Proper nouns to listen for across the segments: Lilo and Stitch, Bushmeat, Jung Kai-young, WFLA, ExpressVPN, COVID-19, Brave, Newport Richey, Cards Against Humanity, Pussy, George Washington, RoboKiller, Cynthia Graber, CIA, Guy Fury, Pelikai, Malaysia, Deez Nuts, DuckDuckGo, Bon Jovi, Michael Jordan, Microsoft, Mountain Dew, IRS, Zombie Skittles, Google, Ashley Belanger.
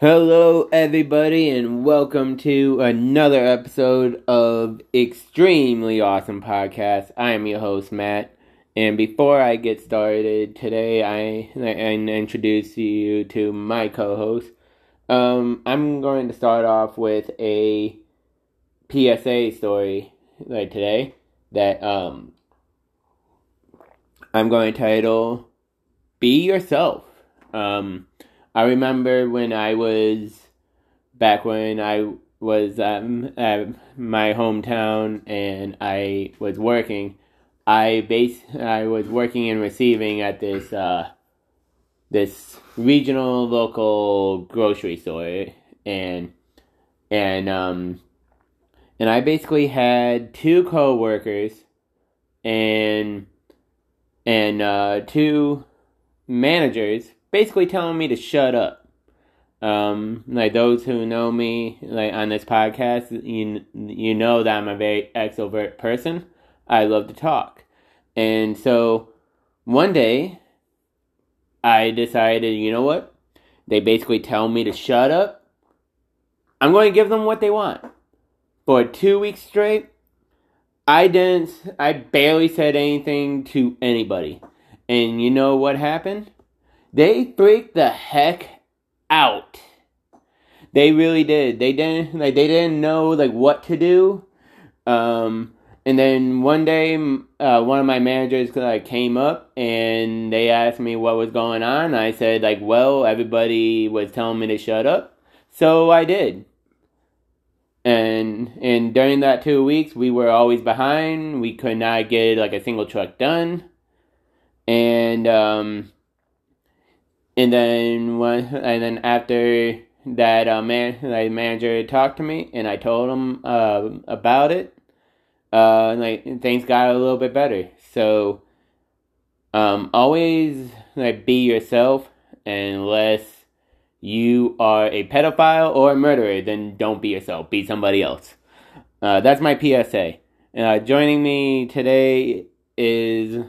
Hello everybody and welcome to another episode of Extremely Awesome Podcast. I am your host Matt, and before I get started today, I introduce you to my co-host. I'm going to start off with a PSA story like today that I'm going to title Be Yourself. I remember when I was, back when I was at my hometown and I was working, I was working and receiving at this this regional local grocery store, and I basically had two coworkers and two managers basically telling me to shut up. Like, those who know me, like, on this podcast, you know that I'm a very extrovert person. I love to talk. And so, one day, I decided, you know what? They basically tell me to shut up. I'm going to give them what they want. For 2 weeks straight, I barely said anything to anybody. And you know what happened? They freaked the heck out. They really did. They didn't know, like, what to do. And then one day, one of my managers, like, came up and they asked me what was going on. I said, like, well, everybody was telling me to shut up, so I did. And during that 2 weeks, we were always behind. We could not get, like, a single truck done. And then after that, the manager talked to me, and I told him about it. Things got a little bit better. So, always, like, be yourself. Unless you are a pedophile or a murderer, then don't be yourself. Be somebody else. That's my PSA. Joining me today is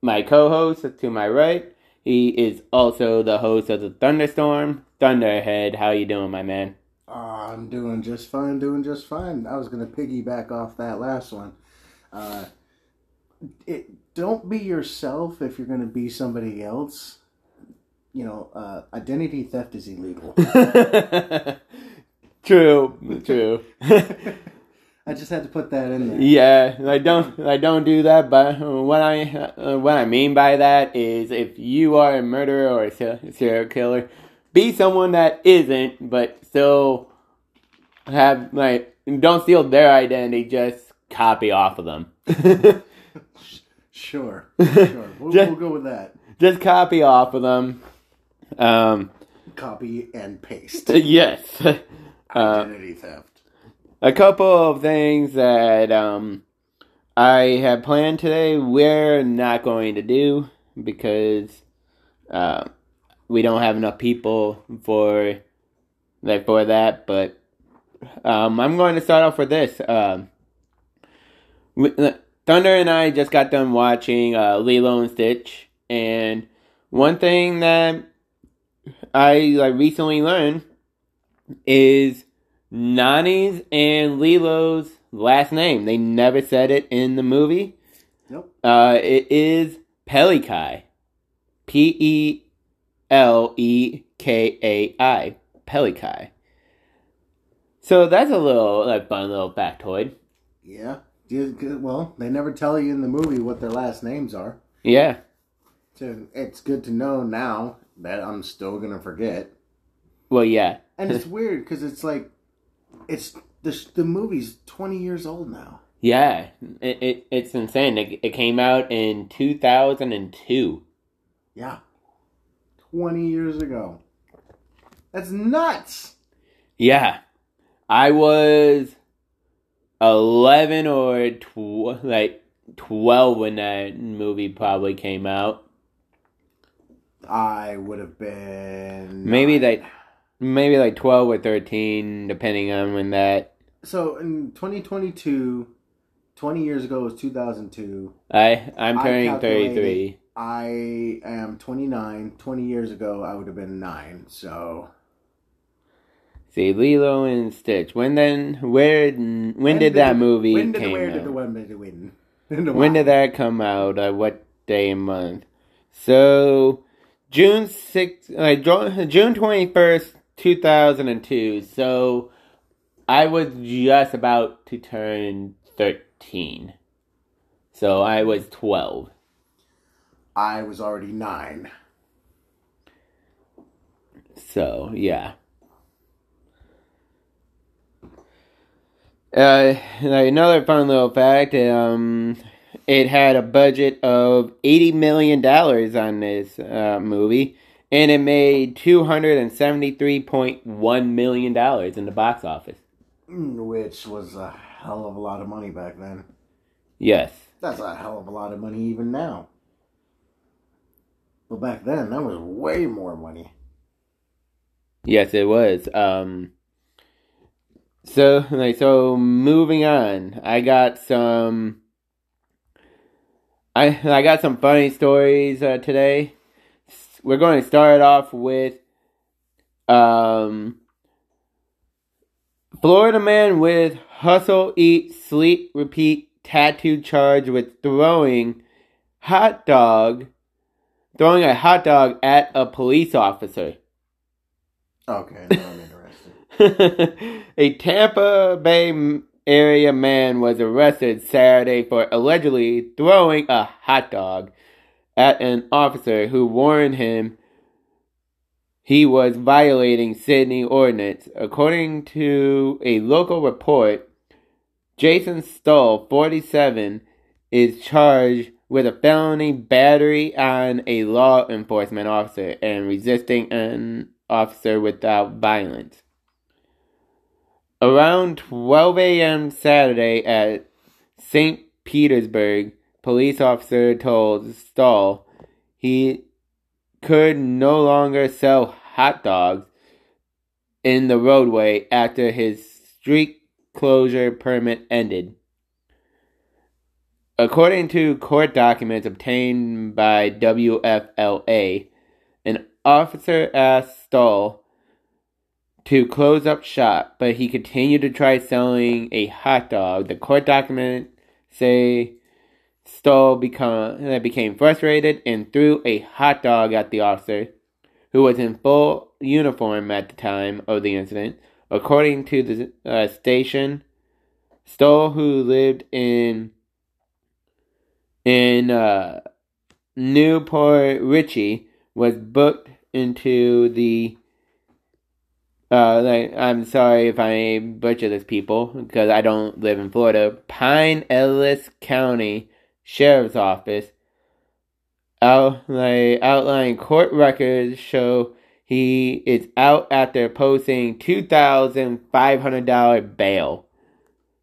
my co-host to my right. He is also the host of the Thunderstorm, Thunderhead. How you doing, my man? I'm doing just fine, I was going to piggyback off that last one. Don't be yourself if you're going to be somebody else. You know, identity theft is illegal. True. I just had to put that in there. Yeah, I don't do that. But what I mean by that is, if you are a murderer or a serial killer, be someone that isn't, but still have, like, don't steal their identity. Just copy off of them. Sure. We'll go with that. Just copy off of them. Copy and paste. Yes. Identity theft. A couple of things that I had planned today we're not going to do because we don't have enough people for that. But I'm going to start off with this. Thunder and I just got done watching Lilo and Stitch, and one thing that I recently learned is Nani's and Lilo's last name. They never said it in the movie. Nope. It is Pelikai. P-E-L-E-K-A-I. Pelikai. So that's a little, fun little factoid. Yeah. Well, they never tell you in the movie what their last names are. Yeah. So it's good to know now that I'm still going to forget. Well, yeah. And it's weird because it's like, it's the movie's 20 years old now. Yeah, it's insane. It came out in 2002. Yeah, 20 years ago. That's nuts. Yeah, I was 11 or 12 when that movie probably came out. I would have been Maybe 12 or 13, depending on when that. So in 2022, 20 years ago was 2002. I'm turning 33. I am 29. 20 years ago, I would have been 9. So See, Lilo and Stitch. When did that come out? What day and month? So, June 21st, 2002. So, I was just about to turn 13. So, I was 12. I was already 9. So, yeah. Another fun little fact, it had a budget of $80 million on this movie, and it made $273.1 million in the box office. Which was a hell of a lot of money back then. Yes. That's a hell of a lot of money even now. But back then, that was way more money. Yes, it was. So moving on, I got some funny stories today. We're going to start off with Florida man with hustle, eat, sleep, repeat tattoo charged with throwing a hot dog at a police officer. Okay, no, I'm interested. A Tampa Bay area man was arrested Saturday for allegedly throwing a hot dog at an officer who warned him he was violating Sydney ordinance. According to a local report, Jason Stoll, 47, is charged with a felony battery on a law enforcement officer and resisting an officer without violence. Around 12 a.m. Saturday at St. Petersburg, police officer told Stahl he could no longer sell hot dogs in the roadway after his street closure permit ended. According to court documents obtained by WFLA, an officer asked Stahl to close up shop, but he continued to try selling a hot dog. The court documents say Stahl became frustrated and threw a hot dog at the officer, who was in full uniform at the time of the incident. According to the station, Stahl, who lived in Newport Richey, was booked into the... I'm sorry if I butcher this, people, because I don't live in Florida. Pine Ellis County Sheriff's Office. Outlying court records show he is out after posting $2,500 bail.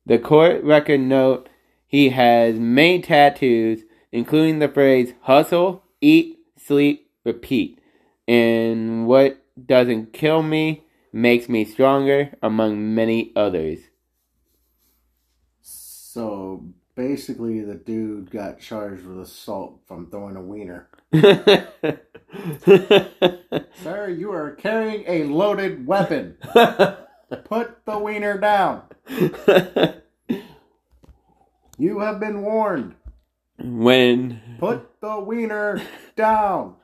The court record note he has many tattoos, including the phrase hustle, eat, sleep, repeat. And what doesn't kill me makes me stronger, among many others. So, basically, the dude got charged with assault from throwing a wiener. Sir, you are carrying a loaded weapon. Put the wiener down. You have been warned. Put the wiener down.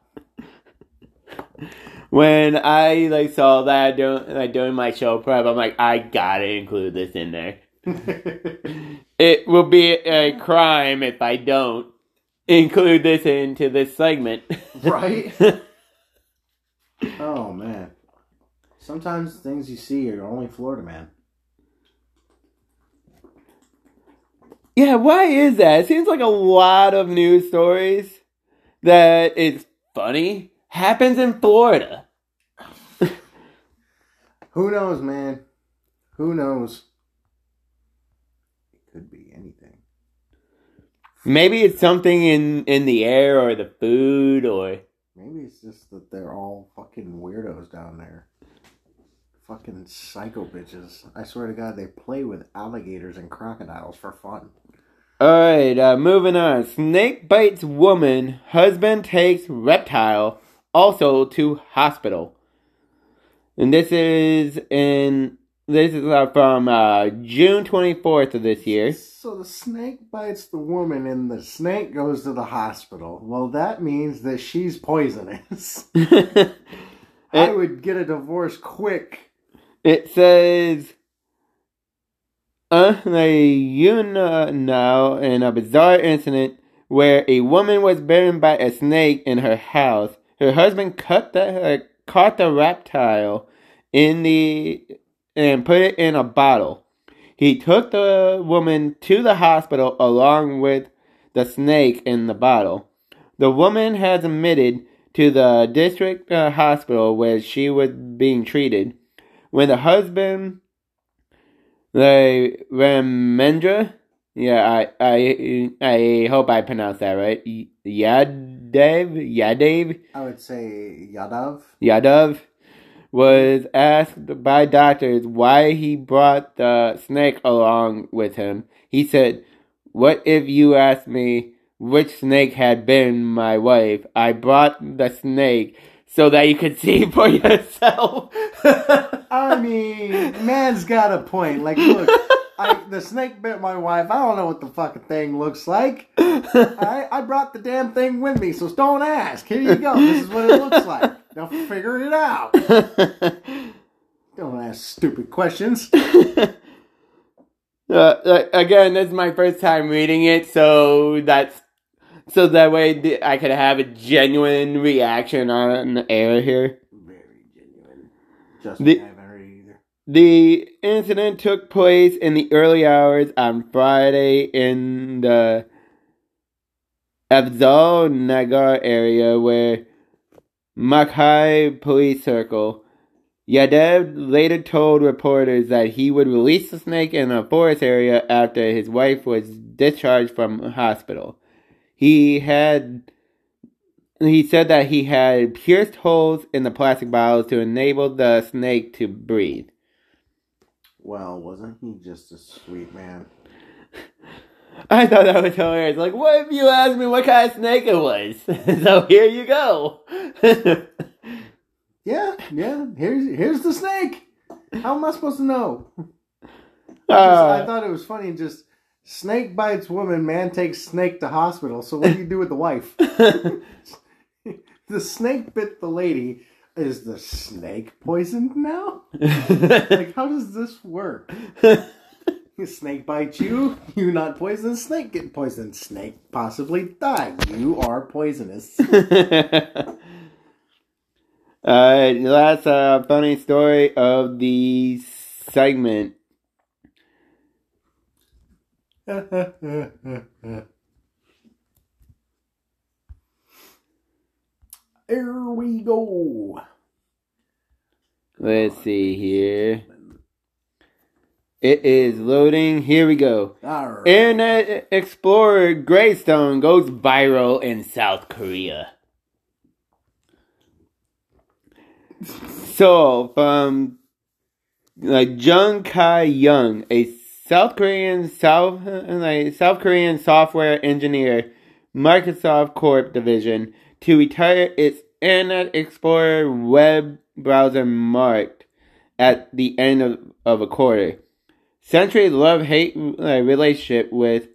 When I saw that during my show prep, I'm like, I gotta include this in there. It will be a crime if I don't include this into this segment. Right? Oh, man. Sometimes things you see are only Florida, man. Yeah, why is that? It seems like a lot of news stories that it's funny happens in Florida. Who knows, man? Who knows? It could be anything. Maybe it's something in the air or the food or... Maybe it's just that they're all fucking weirdos down there. Fucking psycho bitches. I swear to God, they play with alligators and crocodiles for fun. Alright, moving on. Snake bites woman, husband takes reptile... also to hospital. And this is from June 24th of this year. So the snake bites the woman and the snake goes to the hospital. Well, that means that she's poisonous. I would get a divorce quick. It says, in a bizarre incident where a woman was bitten by a snake in her house, her husband caught the reptile and put it in a bottle. He took the woman to the hospital along with the snake in the bottle. The woman has admitted to the district hospital where she was being treated. When the husband, Ramendra, I hope I pronounced that right, Yadav? I would say Yadav. Yadav was asked by doctors why he brought the snake along with him. He said, "What if you asked me which snake had bitten my wife? I brought the snake so that you could see for yourself." I mean, man's got a point. Like, look, the snake bit my wife. I don't know what the fucking thing looks like. I brought the damn thing with me, so don't ask. Here you go. This is what it looks like. Now figure it out. Don't ask stupid questions. Again, this is my first time reading it, so that way I could have a genuine reaction on the air here. Very genuine. Just I haven't heard it either. The incident took place in the early hours on Friday in the Afzal Nagar area where Makhai Police Circle. Yadav later told reporters that he would release the snake in a forest area after his wife was discharged from the hospital. He said that he had pierced holes in the plastic bottles to enable the snake to breathe. Well, wasn't he just a sweet man? I thought that was hilarious. Like, what if you asked me what kind of snake it was? So here you go. Yeah. Here's the snake. How am I supposed to know? I thought it was funny. Just snake bites woman, man takes snake to hospital. So what do you do with the wife? The snake bit the lady. Is the snake poisoned now? Like, how does this work? Snake bites you. You not poisoned. Snake get poisoned. Snake possibly die. You are poisonous. Last funny story of the segment. Here we go. Let's see here. It is loading. Here we go. All right. Internet Explorer Greystone goes viral in South Korea. So, from Jung Kai-young, a South Korean software engineer, Microsoft Corp division, to retire its Internet Explorer web browser marked at the end of a quarter. Century love-hate relationship with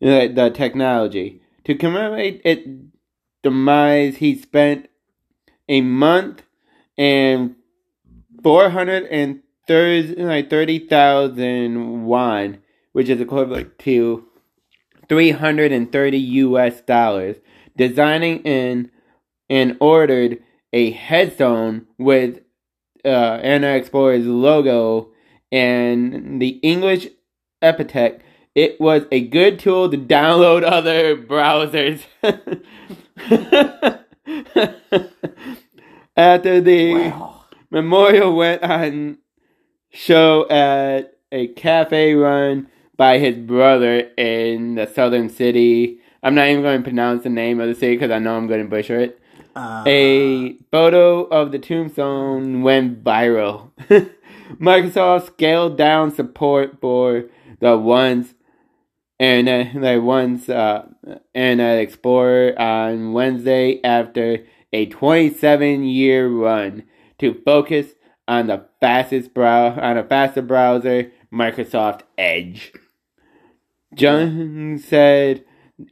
the technology. To commemorate its demise, he spent a month and 430,000 won, which is equivalent to $330, designing and ordered a headstone with Internet Explorer's logo and the English epithet. It was a good tool to download other browsers. After the memorial went on show at a cafe run by his brother in the southern city. I'm not even going to pronounce the name of the city because I know I'm going to butcher it. A photo of the tombstone went viral. Microsoft scaled down support for the Internet Explorer on Wednesday after a 27-year run. to focus on the faster browser, Microsoft Edge. Jung said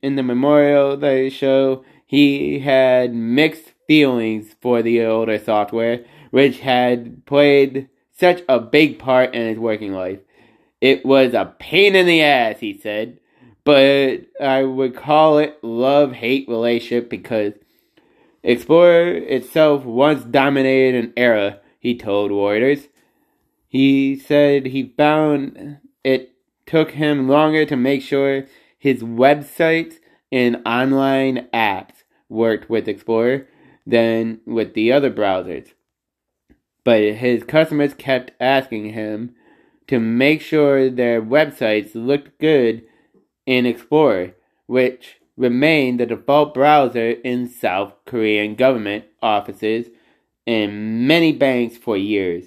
in the memorial they show he had mixed feelings for the older software, which had played such a big part in his working life. It was a pain in the ass, he said, but I would call it love-hate relationship because Explorer itself once dominated an era, he told Reuters. He said he found it took him longer to make sure his websites and online apps worked with Explorer than with the other browsers. But his customers kept asking him to make sure their websites looked good in Explorer, which remained the default browser in South Korean government offices and many banks for years.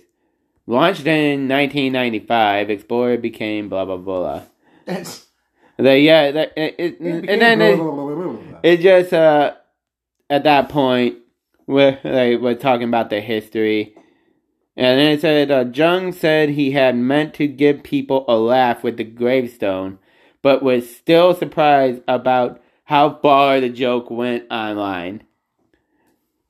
Launched in 1995, Explorer became blah blah blah. At that point, we're talking about the history. And then it said, Jung said he had meant to give people a laugh with the gravestone, but was still surprised about how far the joke went online.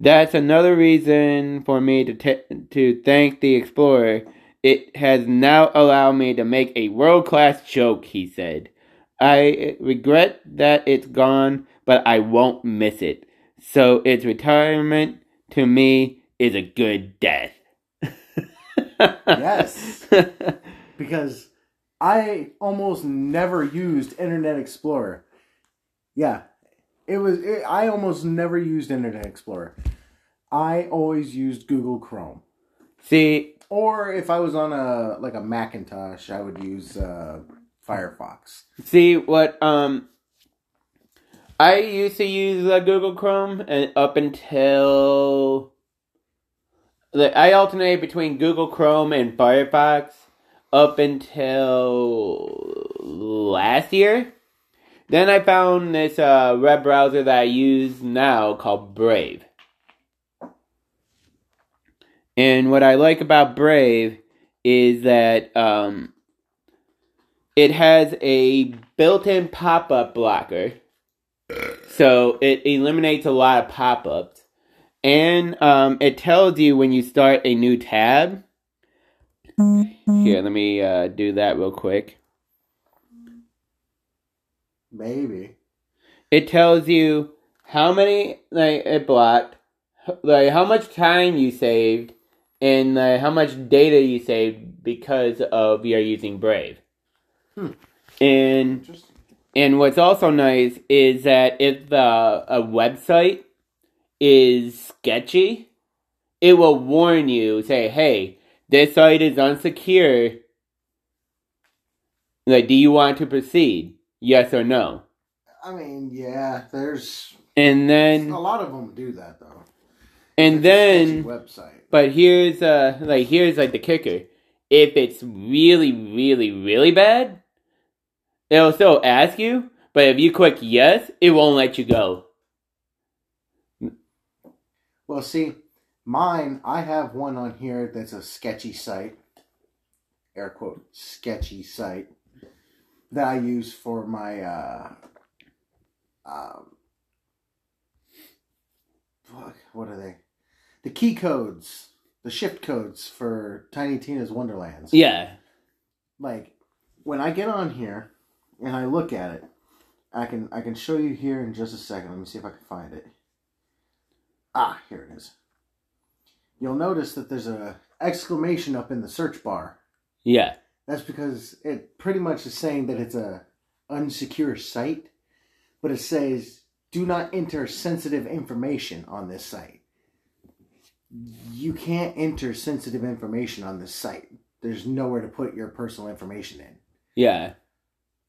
That's another reason for me to thank the Explorer. It has now allowed me to make a world-class joke, he said. I regret that it's gone, but I won't miss it. So its retirement, to me, is a good death. Yes. Because I almost never used Internet Explorer. Yeah. I almost never used Internet Explorer. I always used Google Chrome. See, or if I was on a Macintosh, I would use Firefox. See, what I used to use Google Chrome, and up until I alternated between Google Chrome and Firefox up until last year. Then I found this web browser that I use now called Brave. And what I like about Brave is that it has a built-in pop-up blocker. So it eliminates a lot of pop-ups. And it tells you when you start a new tab. Here, let me do that real quick. Maybe. It tells you how many, it blocked, how much time you saved, and how much data you saved because of your using Brave. And what's also nice is that if a website is sketchy, it will warn you, say, hey, this site is unsecure. Do you want to proceed? Yes or no? I mean, yeah, there's a lot of them do that though. And then website. But here's the kicker. If it's really, really, really bad, it'll still ask you, but if you click yes, it won't let you go. Well, see, mine, I have one on here that's a sketchy site. Air quote, sketchy site. That I use for my, what are they? The key codes, the shift codes for Tiny Tina's Wonderlands. Yeah. When I get on here and I look at it, I can show you here in just a second. Let me see if I can find it. Ah, here it is. You'll notice that there's a exclamation up in the search bar. Yeah. That's because it pretty much is saying that it's a unsecure site, but it says, do not enter sensitive information on this site. You can't enter sensitive information on this site. There's nowhere to put your personal information in. Yeah.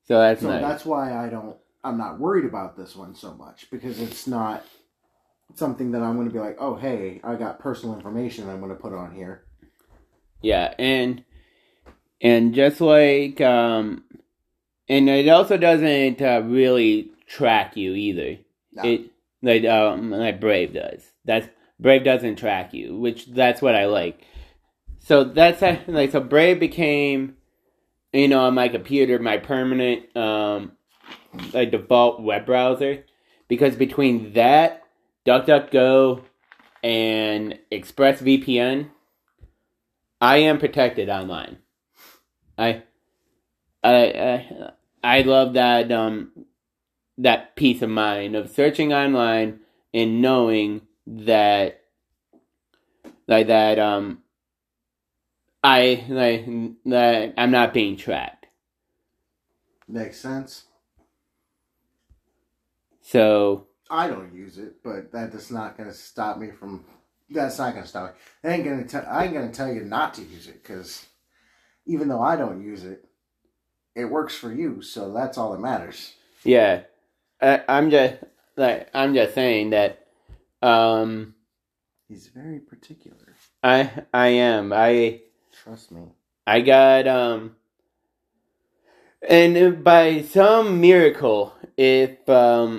So that's why I'm not worried about this one so much, because it's not something that I'm going to be like, oh, hey, I got personal information I'm going to put on here. Yeah, And just like, and it also doesn't really track you either. No. It Brave does. That's Brave doesn't track you, which that's what I like. So that's like, so Brave became, you know, on my computer, my permanent, like default web browser, because between that, DuckDuckGo, and ExpressVPN, I am protected online. I love that that peace of mind of searching online and knowing that I'm not being tracked. Makes sense. So I don't use it, but that's not going to stop me from. That's not going to stop me. I ain't going to tell you not to use it, because even though I don't use it, it works for you. So that's all that matters. Yeah, I'm just saying that. He's very particular. I am. I trust me. I got and by some miracle, if a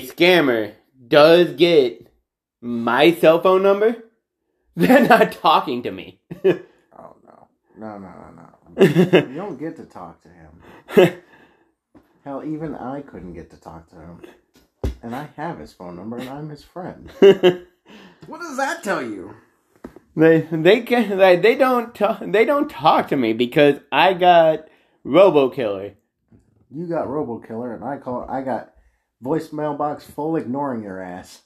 scammer does get my cell phone number, they're not talking to me. Oh no! You don't get to talk to him. Hell, even I couldn't get to talk to him, and I have his phone number, and I'm his friend. What does that tell you? They don't talk to me because I got RoboKiller. You got RoboKiller, and I got voicemail box full ignoring your ass.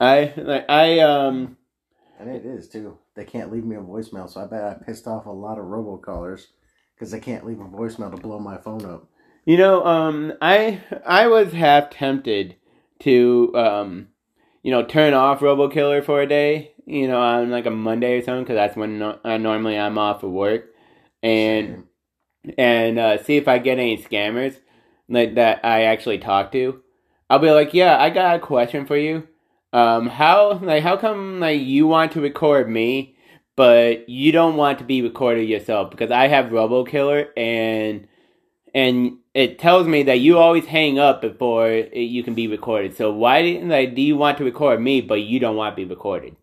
And it is too. They can't leave me a voicemail, so I bet I pissed off a lot of robocallers because they can't leave a voicemail to blow my phone up. You know, I was half tempted to turn off RoboKiller for a day. You know, on like a Monday or something, because that's when normally I'm off of work, and same. And see if I get any scammers like that I actually talk to. I'll be like, yeah, I got a question for you. How come you want to record me, but you don't want to be recorded yourself? Because I have RoboKiller, and it tells me that you always hang up before you can be recorded. So why do you want to record me, but you don't want to be recorded?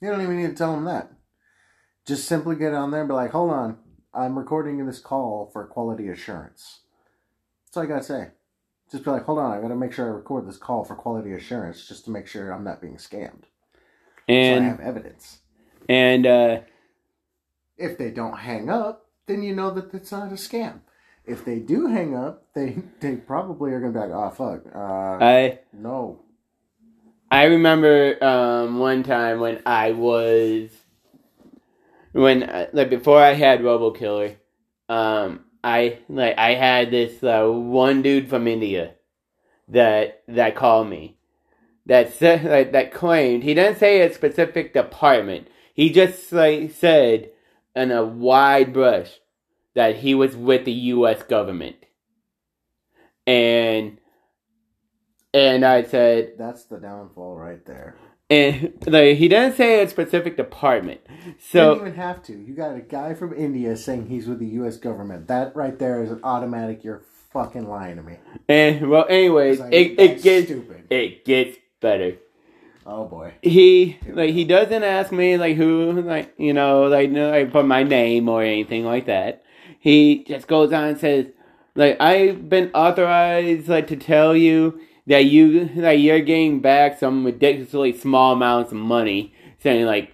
You don't even need to tell them that. Just simply get on there and be like, hold on, I'm recording this call for quality assurance. That's all you gotta say. Just be like, hold on, I gotta make sure I record this call for quality assurance just to make sure I'm not being scammed. And so I have evidence. And if they don't hang up, then you know that it's not a scam. If they do hang up, they probably are gonna be like, oh fuck. No. I remember one time when I was before I had RoboKiller, I had this one dude from India that called me that claimed, he didn't say a specific department, he just said in a wide brush that he was with the U.S. government, and I said, that's the downfall right there. And he didn't say a specific department. So you don't even have to. You got a guy from India saying he's with the U.S. government. That right there is an automatic. You're fucking lying to me. And well, anyways, it gets stupid. It gets better. Oh boy. He doesn't ask me who for my name or anything like that. He just goes on and says, I've been authorized to tell you that you're getting back some ridiculously small amounts of money, saying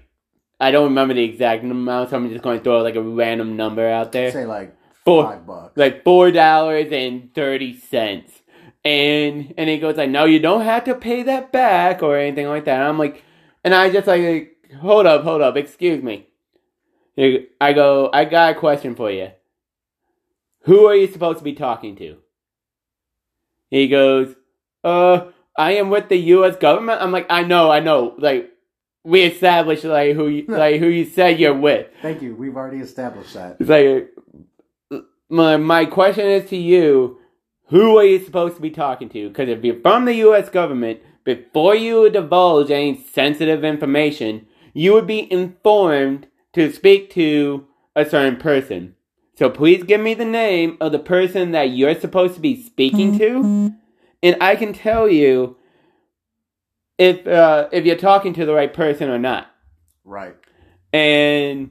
I don't remember the exact amount, so I'm just going to throw a random number out there. Say $5. $4.30, and he goes no, you don't have to pay that back or anything like that. And I'm hold up, excuse me. I go, I got a question for you. Who are you supposed to be talking to? He goes, I am with the U.S. government. I'm I know. We established who you said you're with. Thank you. We've already established that. It's my question is to you: who are you supposed to be talking to? Because if you're from the U.S. government, before you divulge any sensitive information, you would be informed to speak to a certain person. So please give me the name of the person that you're supposed to be speaking to. And I can tell you if you're talking to the right person or not. Right. And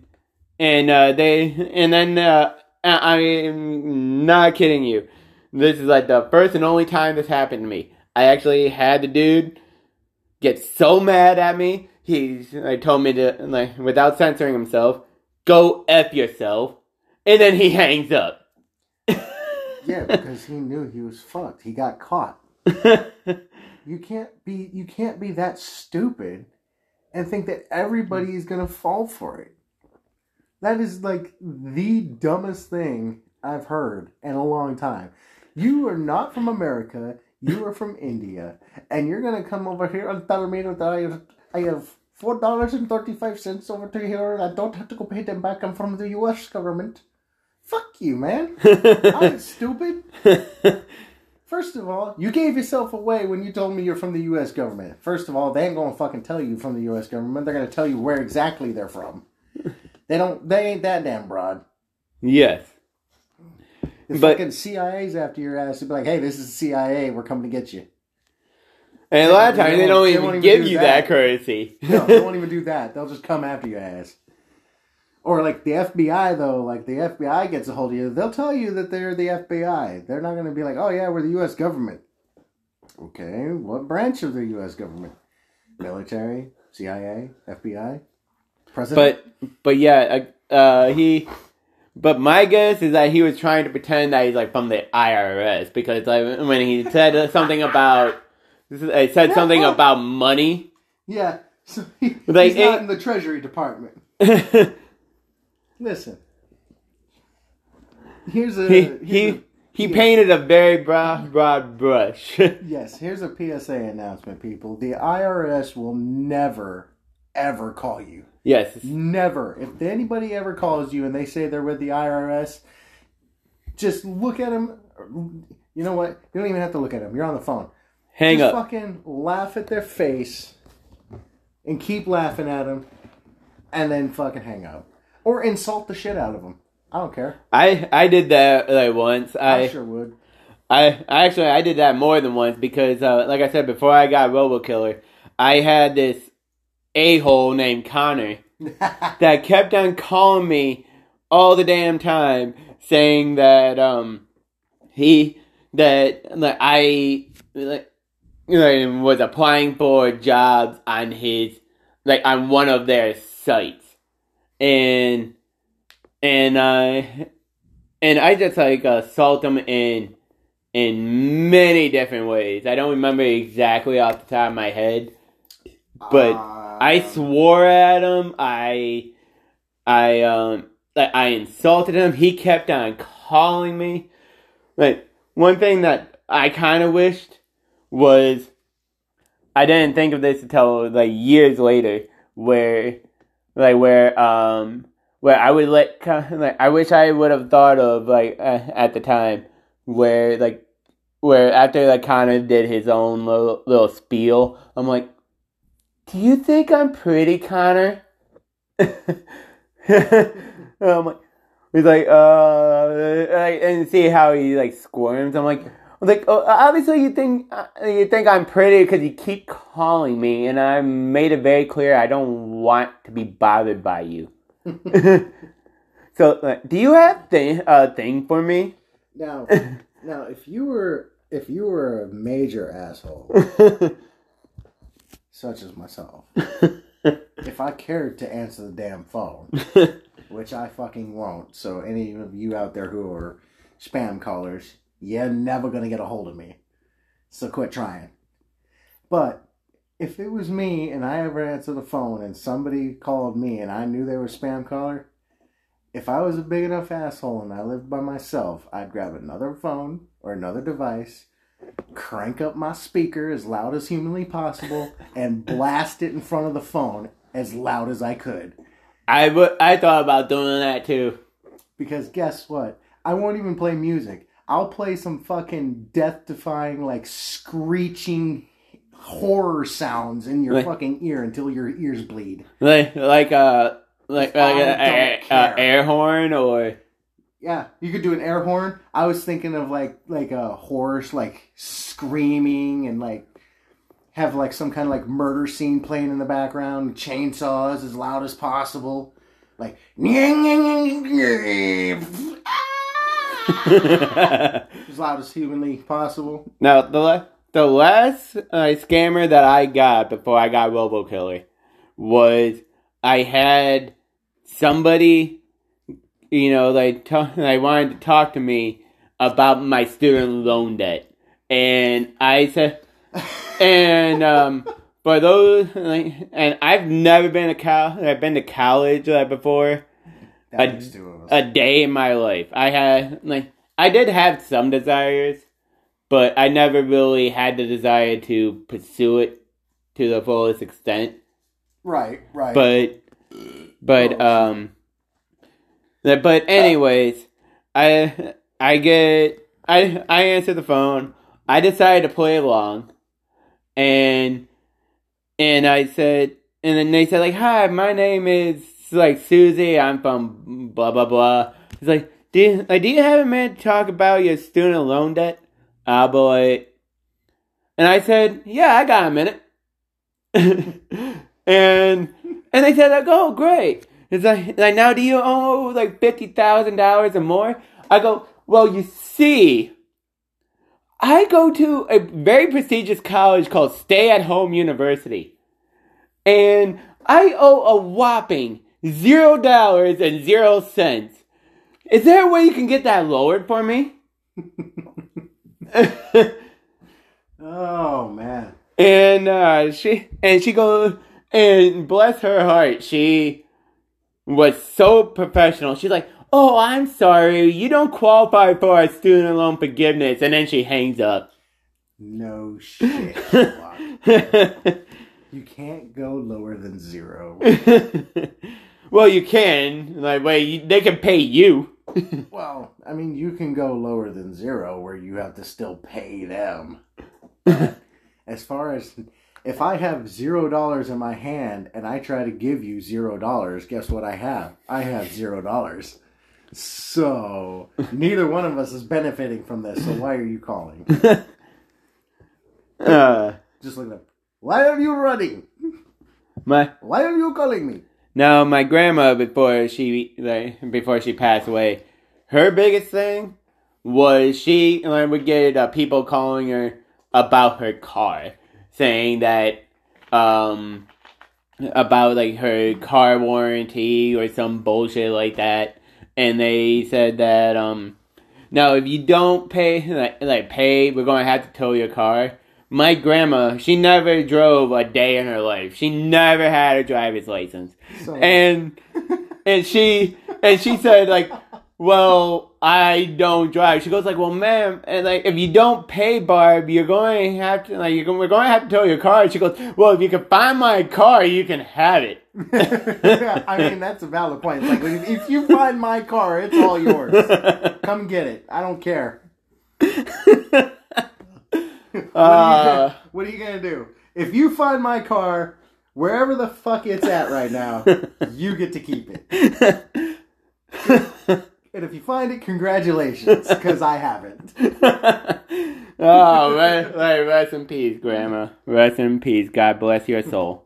then I'm not kidding you. This is like the first and only time this happened to me. I actually had the dude get so mad at me. He told me to, like, without censoring himself, go F yourself. And then he hangs up. Yeah, because he knew he was fucked. He got caught. You can't be that stupid and think that everybody is going to fall for it. That is like the dumbest thing I've heard in a long time. You are not from America. You are from India. And you're going to come over here and tell me that I have $4.35 over to here, and I don't have to go pay them back. I'm from the U.S. government. Fuck you, man. I'm stupid. First of all, you gave yourself away when you told me you're from the U.S. government. First of all, they ain't gonna fucking tell you from the U.S. government. They're gonna tell you where exactly they're from. They ain't that damn broad. Yes. The fucking CIA's after your ass. They'd be like, hey, this is the CIA. We're coming to get you. And a lot of times they don't even give you that courtesy. No, they won't even do that. They'll just come after your ass. Or like the FBI, though, like the FBI gets a hold of you, they'll tell you that they're the FBI. They're not going to be like, oh yeah, we're the U.S. government. Okay, what branch of the U.S. government? Military, CIA, FBI, president? But yeah, but my guess is that he was trying to pretend that he's like from the IRS, because like when he said something about money. Yeah, so he's not in the Treasury Department. Listen. He painted a very broad brush. Yes, here's a PSA announcement, people. The IRS will never, ever call you. Yes. Never. If anybody ever calls you and they say they're with the IRS, just look at them. You know what? You don't even have to look at them. You're on the phone. Hang up. Fucking laugh at their face and keep laughing at them and then fucking hang up. Or insult the shit out of them. I don't care. I did that like once. I sure would. I did that more than once because, like I said, before I got RoboKiller, I had this a-hole named Connor that kept on calling me all the damn time, saying that I was applying for jobs on his on one of their sites. And I just like assault him in many different ways. I don't remember exactly off the top of my head, but I swore at him. I insulted him. He kept on calling me. Like one thing that I kind of wished was, I didn't think of this until like years later, where I would I wish I would have thought of, at the time, where after, Connor did his own little spiel, I'm like, do you think I'm pretty, Connor? I'm like, he's like, and see how he, squirms, I'm like, oh, obviously you think I'm pretty because you keep calling me, and I made it very clear I don't want to be bothered by you. So, do you have a thing for me? Now, if you were a major asshole, such as myself, if I cared to answer the damn phone, which I fucking won't. So, any of you out there who are spam callers, you're never going to get a hold of me. So quit trying. But if it was me and I ever answered the phone and somebody called me and I knew they were a spam caller, if I was a big enough asshole and I lived by myself, I'd grab another phone or another device, crank up my speaker as loud as humanly possible, and blast it in front of the phone as loud as I could. I thought about doing that too. Because guess what? I won't even play music. I'll play some fucking death-defying, screeching horror sounds in your fucking ear until your ears bleed. Like an air horn, or... Yeah, you could do an air horn. I was thinking of, a horse, screaming and, have like some kind of like murder scene playing in the background, chainsaws as loud as possible, like as loud as humanly possible. Now the last scammer that I got before I got RoboKiller was I had somebody, you know, they wanted to talk to me about my student loan debt, and I said, for those, and I've never been to college. I've been to college before. That was a day in my life. I did have some desires, but I never really had the desire to pursue it to the fullest extent. Right. But anyways, I answered the phone. I decided to play along, and I said, and then they said like, "Hi, my name is like Susie. I'm from blah blah blah." It's like, do you have a minute to talk about your student loan debt? And I said, "Yeah, I got a minute." and they said like, "Oh, great." It's like now do you owe like $50,000 or more? I go, well, you see, I go to a very prestigious college called Stay at Home University. And I owe a whopping $0.00. Is there a way you can get that lowered for me? Oh, man. And she goes, and bless her heart, she was so professional. She's like, "Oh, I'm sorry, you don't qualify for our student loan forgiveness," and then she hangs up. No shit. You can't go lower than zero. Well, you can. Like, wait, they can pay you. Well, I mean, you can go lower than zero where you have to still pay them. As far as, if I have $0 in my hand and I try to give you $0, guess what I have? I have $0. So, neither one of us is benefiting from this, so why are you calling? Just look up. Why are you running? Why are you calling me? No, my grandma, before she passed away, her biggest thing was she would get people calling her about her car, saying that, about, like, her car warranty or some bullshit like that. And they said that, no, if you don't pay, pay, we're going to have to tow your car. My grandma, she never drove a day in her life. She never had a driver's license. So, and she said, like, well, I don't drive. She goes, like, well, ma'am, and, like, if you don't pay, Barb, you're going to have to, like, we're going to have to tow your car. And she goes, well, if you can find my car, you can have it. I mean, that's a valid point. It's like, if you find my car, it's all yours. Come get it. I don't care. What are you going to do? If you find my car, wherever the fuck it's at right now, you get to keep it. And if you find it, congratulations, because I haven't. Oh, rest in peace, Grandma. Rest in peace. God bless your soul.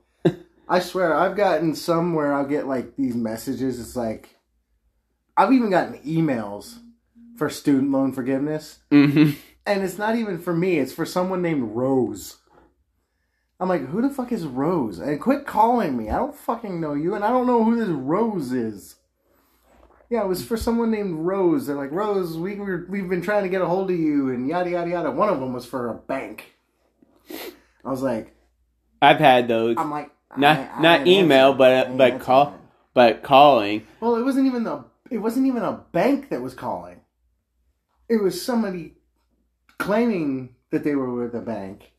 I swear, I've gotten some where I'll get, like, these messages. It's like, I've even gotten emails for student loan forgiveness. Mm-hmm. And it's not even for me. It's for someone named Rose. I'm like, who the fuck is Rose? And quit calling me. I don't fucking know you, and I don't know who this Rose is. Yeah, it was for someone named Rose. They're like, Rose, we've been trying to get a hold of you, and yada, yada, yada. One of them was for a bank. I was like... I've had those. I'm like... Not email, but call, but calling. Well, it wasn't even a bank that was calling. It was somebody claiming that they were with a bank,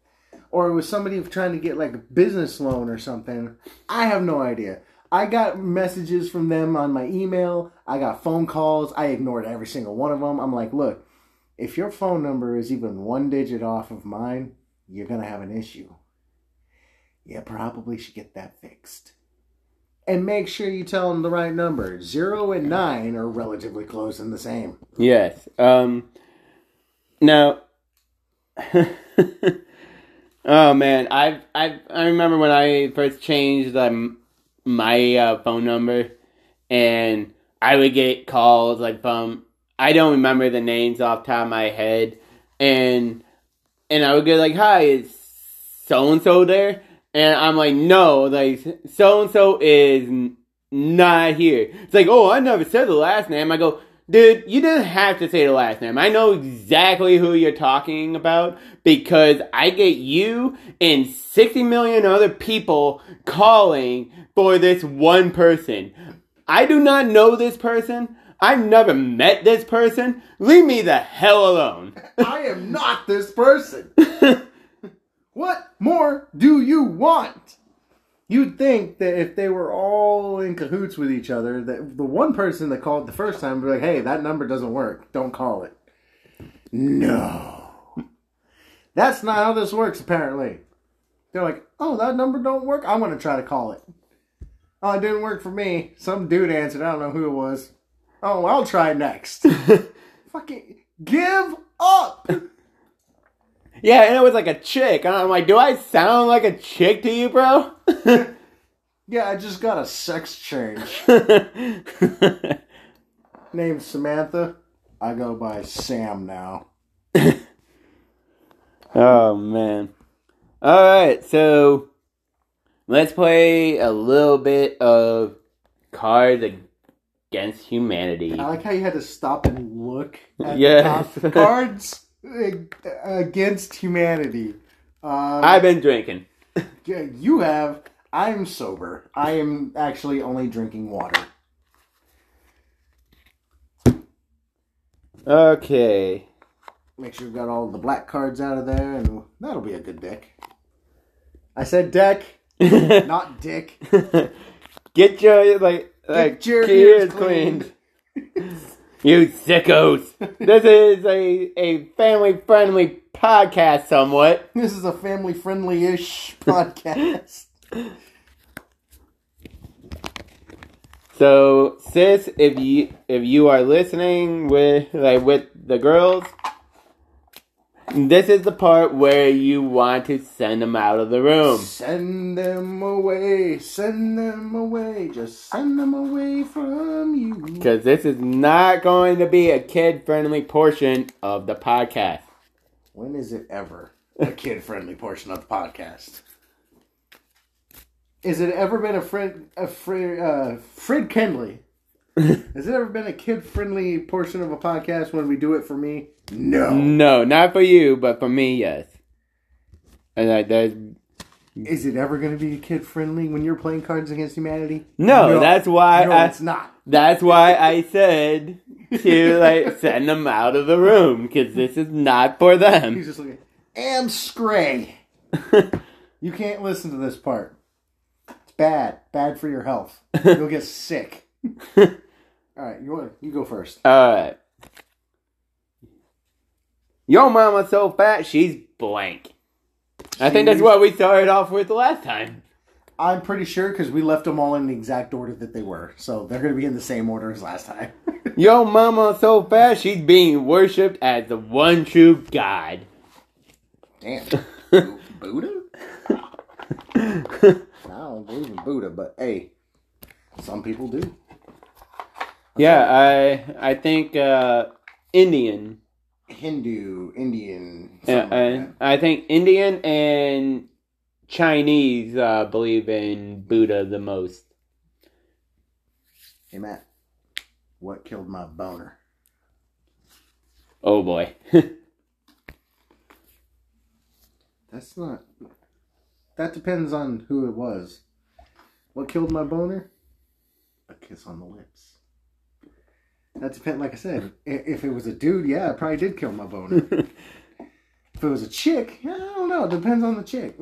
or it was somebody trying to get like a business loan or something. I have no idea. I got messages from them on my email. I got phone calls. I ignored every single one of them. I'm like, look, if your phone number is even one digit off of mine, you're gonna have an issue. Yeah, probably should get that fixed. And make sure you tell them the right number. 0 and 9 are relatively close and the same. Yes. Now, Oh man, I remember when I first changed my phone number, and I would get calls like from, I don't remember the names off the top of my head, and I would get like, hi, is so and so there? And I'm like, no, like so and so is not here. It's like, oh, I never said the last name. I go, dude, you didn't have to say the last name. I know exactly who you're talking about because I get you and 60 million other people calling for this one person. I do not know this person. I've never met this person. Leave me the hell alone. I am not this person. What more do you want? You'd think that if they were all in cahoots with each other, that the one person that called the first time would be like, hey, that number doesn't work. Don't call it. No. That's not how this works, apparently. They're like, oh, that number don't work? I'm going to try to call it. Oh, it didn't work for me. Some dude answered. I don't know who it was. Oh, I'll try next. Fucking give up. Yeah, and it was like a chick. And I'm like, do I sound like a chick to you, bro? Yeah, I just got a sex change. Name's Samantha. I go by Sam now. Oh, man. Alright, so let's play a little bit of Cards Against Humanity. I like how you had to stop and look at the top. Cards Against Humanity. I've been drinking. You have. I'm sober. I am actually only drinking water. Okay. Make sure you've got all the black cards out of there, and that'll be a good deck. I said deck, not dick. Get your Get your ears cleaned. You sickos. This is a family-friendly podcast somewhat. This is a family-friendly-ish podcast. So, sis, if you are listening with the girls, this is the part where you want to send them out of the room. Send them away. Send them away. Just send them away from you. Because this is not going to be a kid-friendly portion of the podcast. When is it ever a kid-friendly portion of the podcast? Is it ever been Fred Kendley? Has it ever been a kid-friendly portion of a podcast when we do it for me? No. No, not for you, but for me, yes. And is it ever going to be kid-friendly when you're playing Cards Against Humanity? No. That's why it's not. That's why I said to send them out of the room, because this is not for them. He's just looking, am Scray. You can't listen to this part. It's bad. Bad for your health. You'll get sick. All right, you go first. All right. Your mama's so fat, she's blank. I think that's what we started off with last time. I'm pretty sure because we left them all in the exact order that they were, so they're going to be in the same order as last time. Your mama's so fat, she's being worshipped as the one true God. Damn, Buddha? I don't believe in Buddha, but hey, some people do. Yeah, I think Indian. Yeah, I think Indian and Chinese believe in Buddha the most. Hey, Matt. What killed my boner? Oh, boy. That's not... That depends on who it was. What killed my boner? A kiss on the lips. That depends, like I said, if it was a dude, yeah, it probably did kill my boner. If it was a chick, I don't know. It depends on the chick.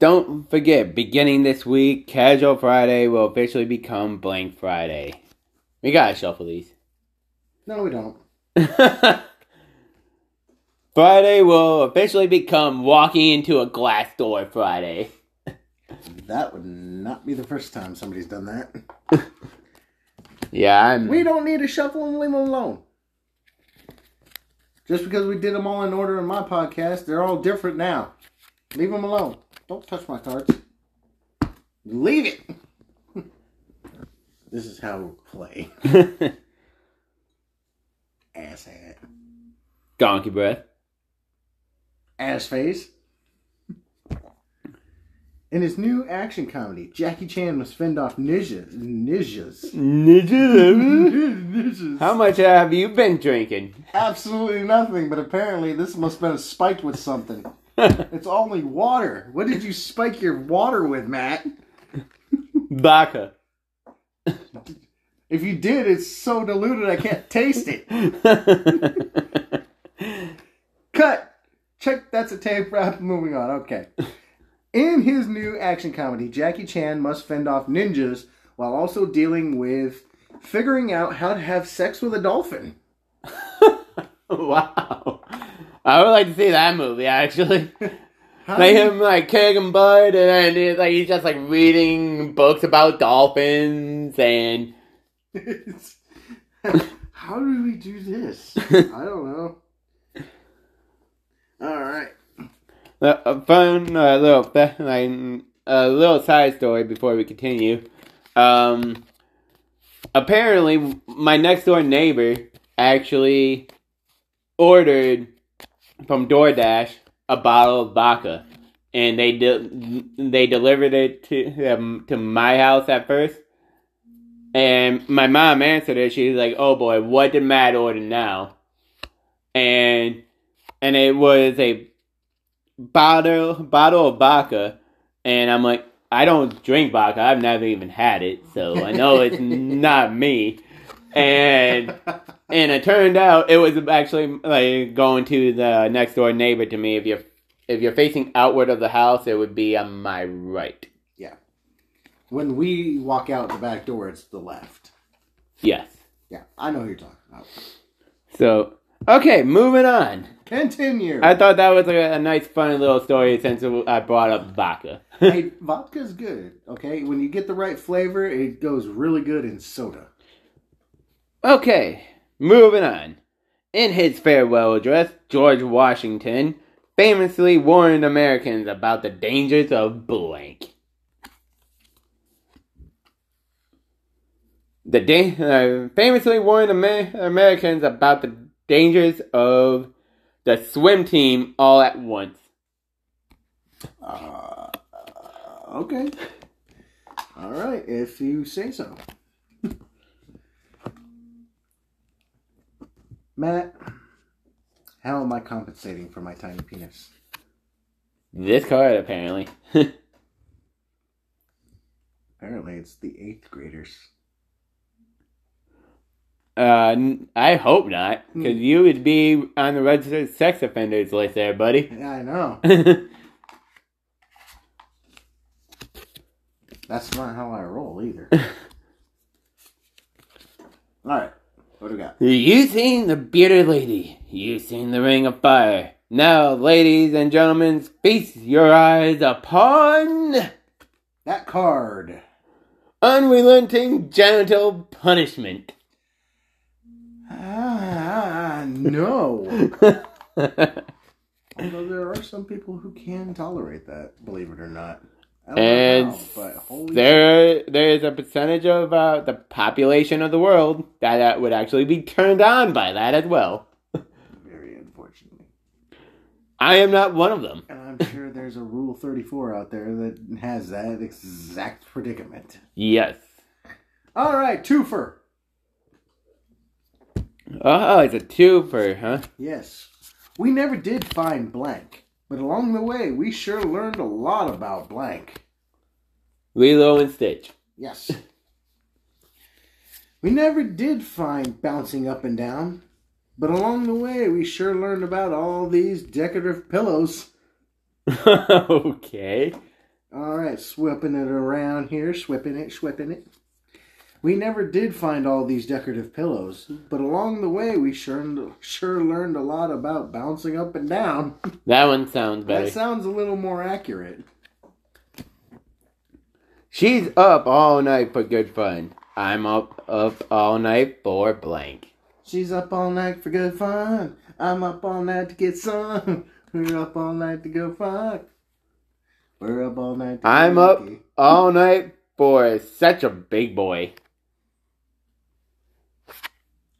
Don't forget, beginning this week, Casual Friday will officially become Blank Friday. We gotta shuffle these. No, we don't. Friday will officially become Walking into a Glass Door Friday. That would not be the first time somebody's done that. Yeah, We don't need to shuffle and leave them alone. Just because we did them all in order in my podcast, they're all different now. Leave them alone. Don't touch my cards. Leave it. This is how we play. Ass hat. Donkey breath. Ass face. In his new action comedy, Jackie Chan must fend off ninjas. How much have you been drinking? Absolutely nothing, but apparently this must have been spiked with something. It's only water. What did you spike your water with, Matt? Vodka. If you did, it's so diluted I can't taste it. Cut. Check, that's a tape wrap. Moving on, okay. In his new action comedy, Jackie Chan must fend off ninjas while also dealing with figuring out how to have sex with a dolphin. Wow. I would like to see that movie, actually. Like him, like, kicking butt, and then like, he's just, like, reading books about dolphins, and... How do we do this? I don't know. Alright. A fun little side story before we continue. Apparently, my next door neighbor actually ordered from DoorDash a bottle of vodka, and they delivered it to my house at first. And my mom answered it. She's like, "Oh boy, what did Matt order now?" And it was a bottle of vodka, and I'm like, I don't drink vodka, I've never even had it, so I know it's not me. And it turned out it was actually like going to the next door neighbor to me. If you're facing outward of the house, it would be on my right. Yeah. When we walk out the back door, it's the left. Yes. Yeah, I know who you're talking about. So okay, moving on. Continue. I thought that was a nice, funny little story since I brought up vodka. Hey, vodka's good, okay? When you get the right flavor, it goes really good in soda. Okay, moving on. In his farewell address, George Washington famously warned Americans about the dangers of blank. Americans about the dangers of the swim team all at once. Okay. All right, if you say so. Matt, how am I compensating for my tiny penis? This card, apparently. Apparently, it's the 8th graders. I hope not, because you would be on the registered sex offenders list there, buddy. Yeah, I know. That's not how I roll, either. Alright, what do we got? You seen the bearded lady. You seen the ring of fire. Now, ladies and gentlemen, feast your eyes upon... that card. Unrelenting genital punishment. No. Although there are some people who can tolerate that, believe it or not. I don't know how, but holy shit. There is a percentage of the population of the world that would actually be turned on by that as well. Very unfortunately. I am not one of them. And I'm sure there's a Rule 34 out there that has that exact predicament. Yes. All right, twofer. Oh, it's a twofer, huh? Yes. We never did find blank, but along the way, we sure learned a lot about blank. Lilo and Stitch. Yes. We never did find bouncing up and down, but along the way, we sure learned about all these decorative pillows. Okay. All right, swipping it around here, swipping it. We never did find all these decorative pillows, but along the way, we sure learned a lot about bouncing up and down. That one sounds better. That sounds a little more accurate. She's up all night for good fun. I'm up all night for blank. She's up all night for good fun. I'm up all night to get some. We're up all night to go fuck. We're up all night to I'm go up monkey. All night for such a big boy.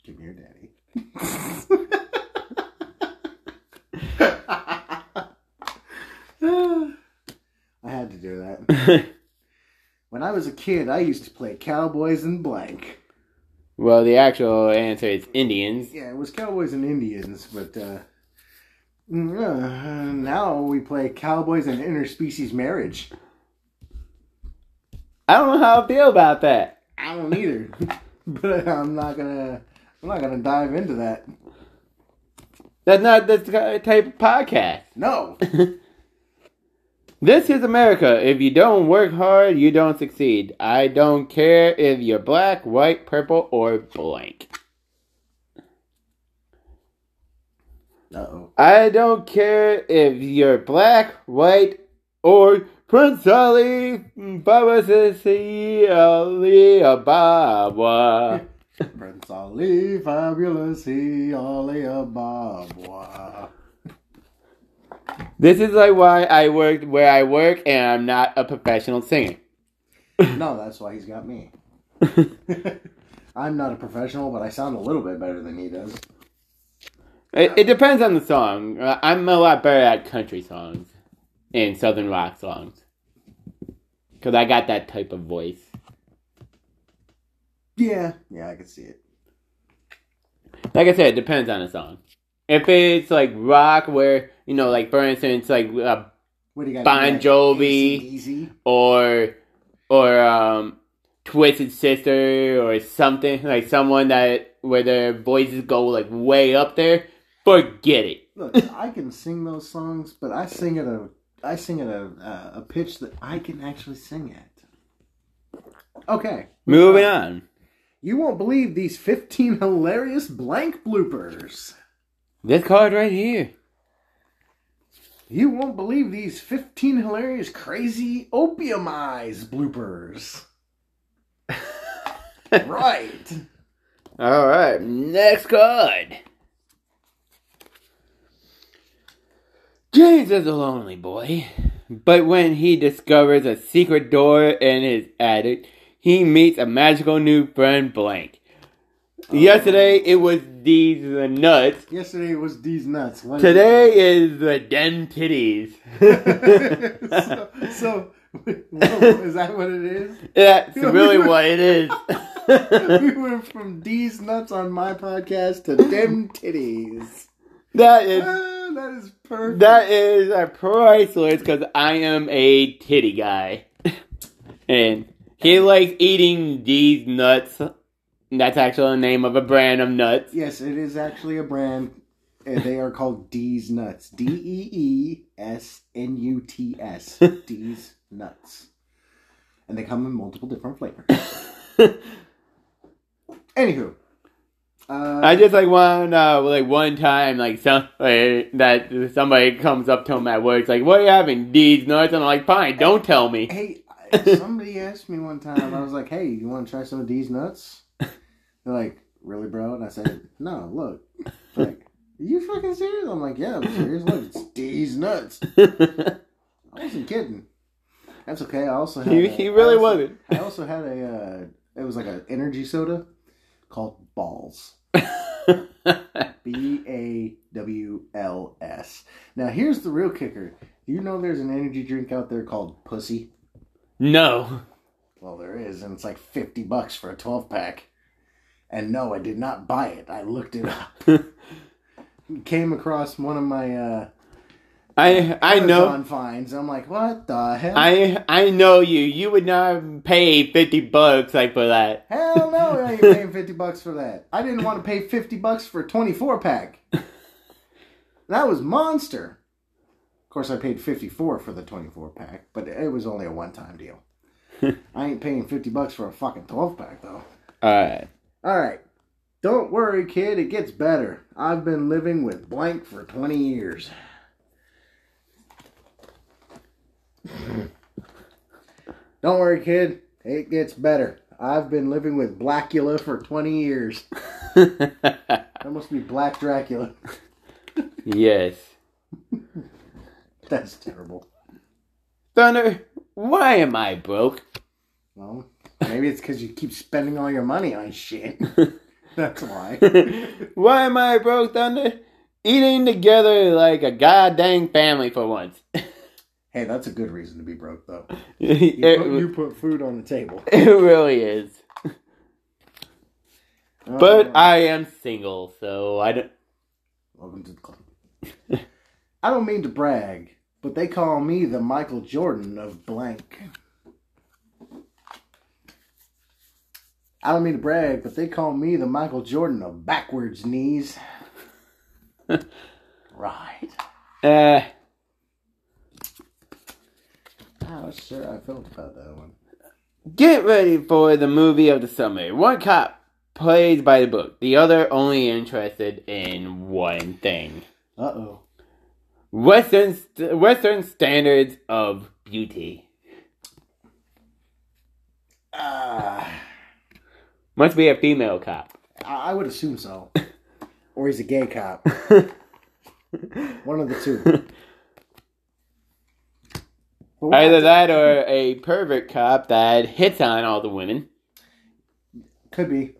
Give me your daddy. I had to do that. When I was a kid, I used to play Cowboys and Blank. Well, the actual answer is Indians. Yeah, it was Cowboys and Indians, but now we play Cowboys and Interspecies Marriage. I don't know how I feel about that. I don't either, but I'm not gonna dive into that. That's not this type of podcast. No. This is America. If you don't work hard, you don't succeed. I don't care if you're black, white, purple, or blank. Uh-oh. I don't care if you're black, white, or Prince Ali, Baba Sisi, Ali, Ababa. Prince Ali, Fabulous, he, Ali, Ababa. This is like why I worked where I work, and I'm not a professional singer. No, that's why he's got me. I'm not a professional, but I sound a little bit better than he does. It depends on the song. I'm a lot better at country songs and southern rock songs. Because I got that type of voice. Yeah, I can see it. Like I said, it depends on the song. If it's like rock where... You know, like, for instance, like, Bon Jovi, easy. or Twisted Sister, or something, like, someone that, where their voices go, like, way up there, forget it. Look, I can sing those songs, but I sing at a pitch that I can actually sing at. Okay. Moving on. You won't believe these 15 hilarious blank bloopers. This card right here. You won't believe these 15 hilarious, crazy opium eyes bloopers. Right. All right. Next card. James is a lonely boy, but when he discovers a secret door in his attic, he meets a magical new friend, blank. Yesterday, it was Deez Nuts. Like, today is the Den Titties. so, is that what it is? That's really what it is. We went from Deez Nuts on my podcast to Den Titties. That is perfect. That is a priceless because I am a titty guy. And he likes eating Deez Nuts. That's actually the name of a brand of nuts. Yes, it is actually a brand. And they are called Deez Nuts. DeesNuts. Deez Nuts. And they come in multiple different flavors. Anywho. I just like one time somebody comes up to him at work. It's like, what are you having? Deez Nuts? And I'm like, fine, don't tell me. Hey, somebody asked me one time. I was like, hey, you want to try some of Deez Nuts? They're like, really, bro? And I said, no, look. They're like, are you fucking serious? I'm like, yeah, I'm serious. Look, it's Deez Nuts. I wasn't kidding. That's okay. I also had wasn't. I also had it was like an energy soda called BAWLS. BAWLS. Now, here's the real kicker. Do you know there's an energy drink out there called Pussy? No. Well, there is, and it's like $50 for a 12-pack. And no, I did not buy it. I looked it up. Came across one of my Amazon finds. I'm like, what the hell? I know you. You would not pay $50 like for that. Hell no, I ain't paying $50 for that. I didn't want to pay $50 for a 24-pack. That was monster. Of course, I paid $54 for the 24-pack, but it was only a one-time deal. I ain't paying $50 for a fucking 12-pack though. All right. Don't worry, kid. It gets better. I've been living with blank for 20 years. Don't worry, kid. It gets better. I've been living with Blackula for 20 years. That must be Black Dracula. Yes. That's terrible. Thunder, why am I broke? Well, maybe it's because you keep spending all your money on shit. That's why. Why am I broke, Thunder? Eating together like a goddamn family for once. Hey, that's a good reason to be broke, though. You put food on the table. It really is. But I am single, so I don't... Welcome to the club. I don't mean to brag, but they call me the Michael Jordan of blank. I don't mean to brag, but they call me the Michael Jordan of backwards knees. Right. How sure I felt about that one. Get ready for the movie of the summer. One cop plays by the book. The other only interested in one thing. Uh-oh. Western standards of beauty. Must be a female cop. I would assume so. Or he's a gay cop. One of the two. Either that or a pervert cop that hits on all the women. Could be.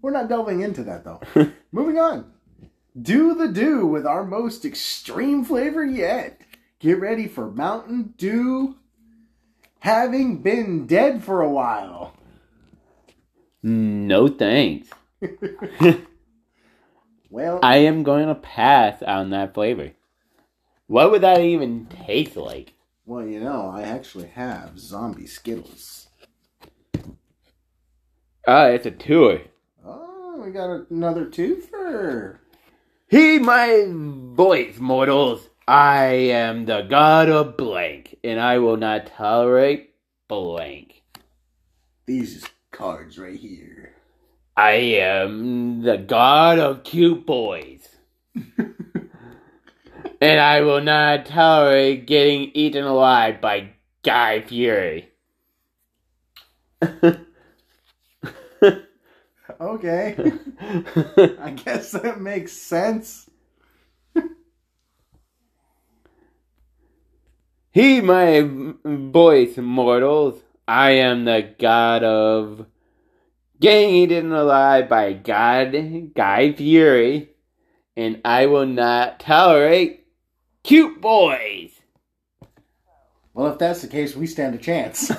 We're not delving into that, though. Moving on. Do the do with our most extreme flavor yet. Get ready for Mountain Dew having been dead for a while. No thanks. Well, I am going to pass on that flavor. What would that even taste like? Well, you know, I actually have Zombie Skittles. Ah, it's a tour. Oh, we got another twofer. Heed my voice, mortals. I am the god of blank, and I will not tolerate blank. These cards right here. I am the god of cute boys. And I will not tolerate getting eaten alive by Guy Fury. Okay. I guess that makes sense. Heed my voice, mortals. I am the god of getting eaten alive by Guy Fury, and I will not tolerate cute boys. Well, if that's the case, we stand a chance.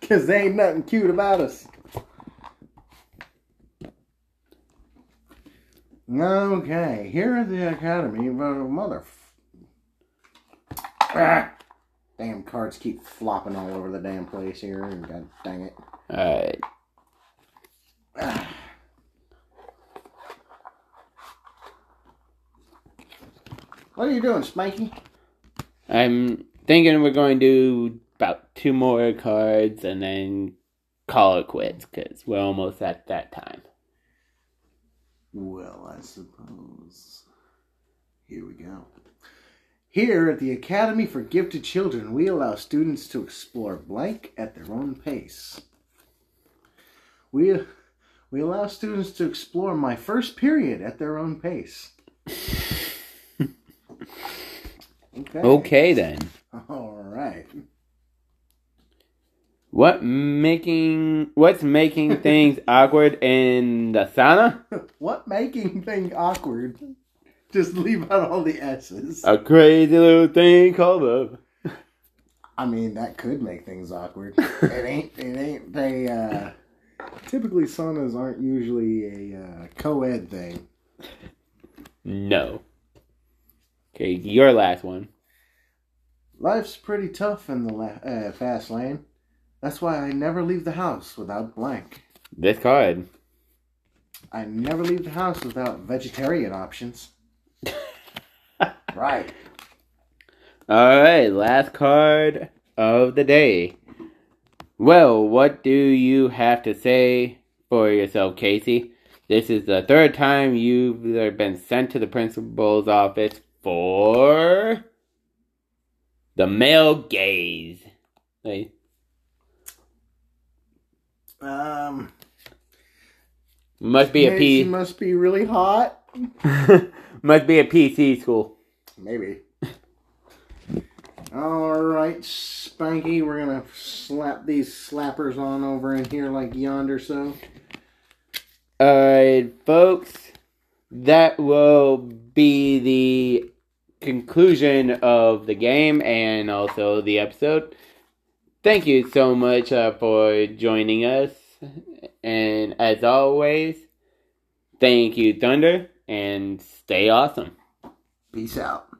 Because there ain't nothing cute about us. Okay, here at the Academy, damn cards keep flopping all over the damn place here. God dang it. Alright. What are you doing, Smikey? I'm thinking we're going to about two more cards and then call it quits because we're almost at that time. Well, I suppose. Here we go. Here at the Academy for Gifted Children, we allow students to explore blank at their own pace. We allow students to explore my first period at their own pace. Okay then. All right. What's making things awkward in the sauna? What making things awkward? Just leave out all the S's. A crazy little thing called love. I mean, that could make things awkward. It ain't. They typically saunas aren't usually a co-ed thing. No. Okay, your last one. Life's pretty tough in the fast lane. That's why I never leave the house without blank. This card. I never leave the house without vegetarian options. Right. Alright, last card of the day. Well, what do you have to say for yourself, Casey? This is the third time you've been sent to the principal's office for the male gaze. Hey. Must be a pee. She must be really hot. Must be a PC school. Maybe. Alright, Spanky, we're gonna slap these slappers on over in here like yonder so. Alright, folks. That will be the conclusion of the game and also the episode. Thank you so much for joining us. And as always, thank you, Thunder, and stay awesome. Peace out.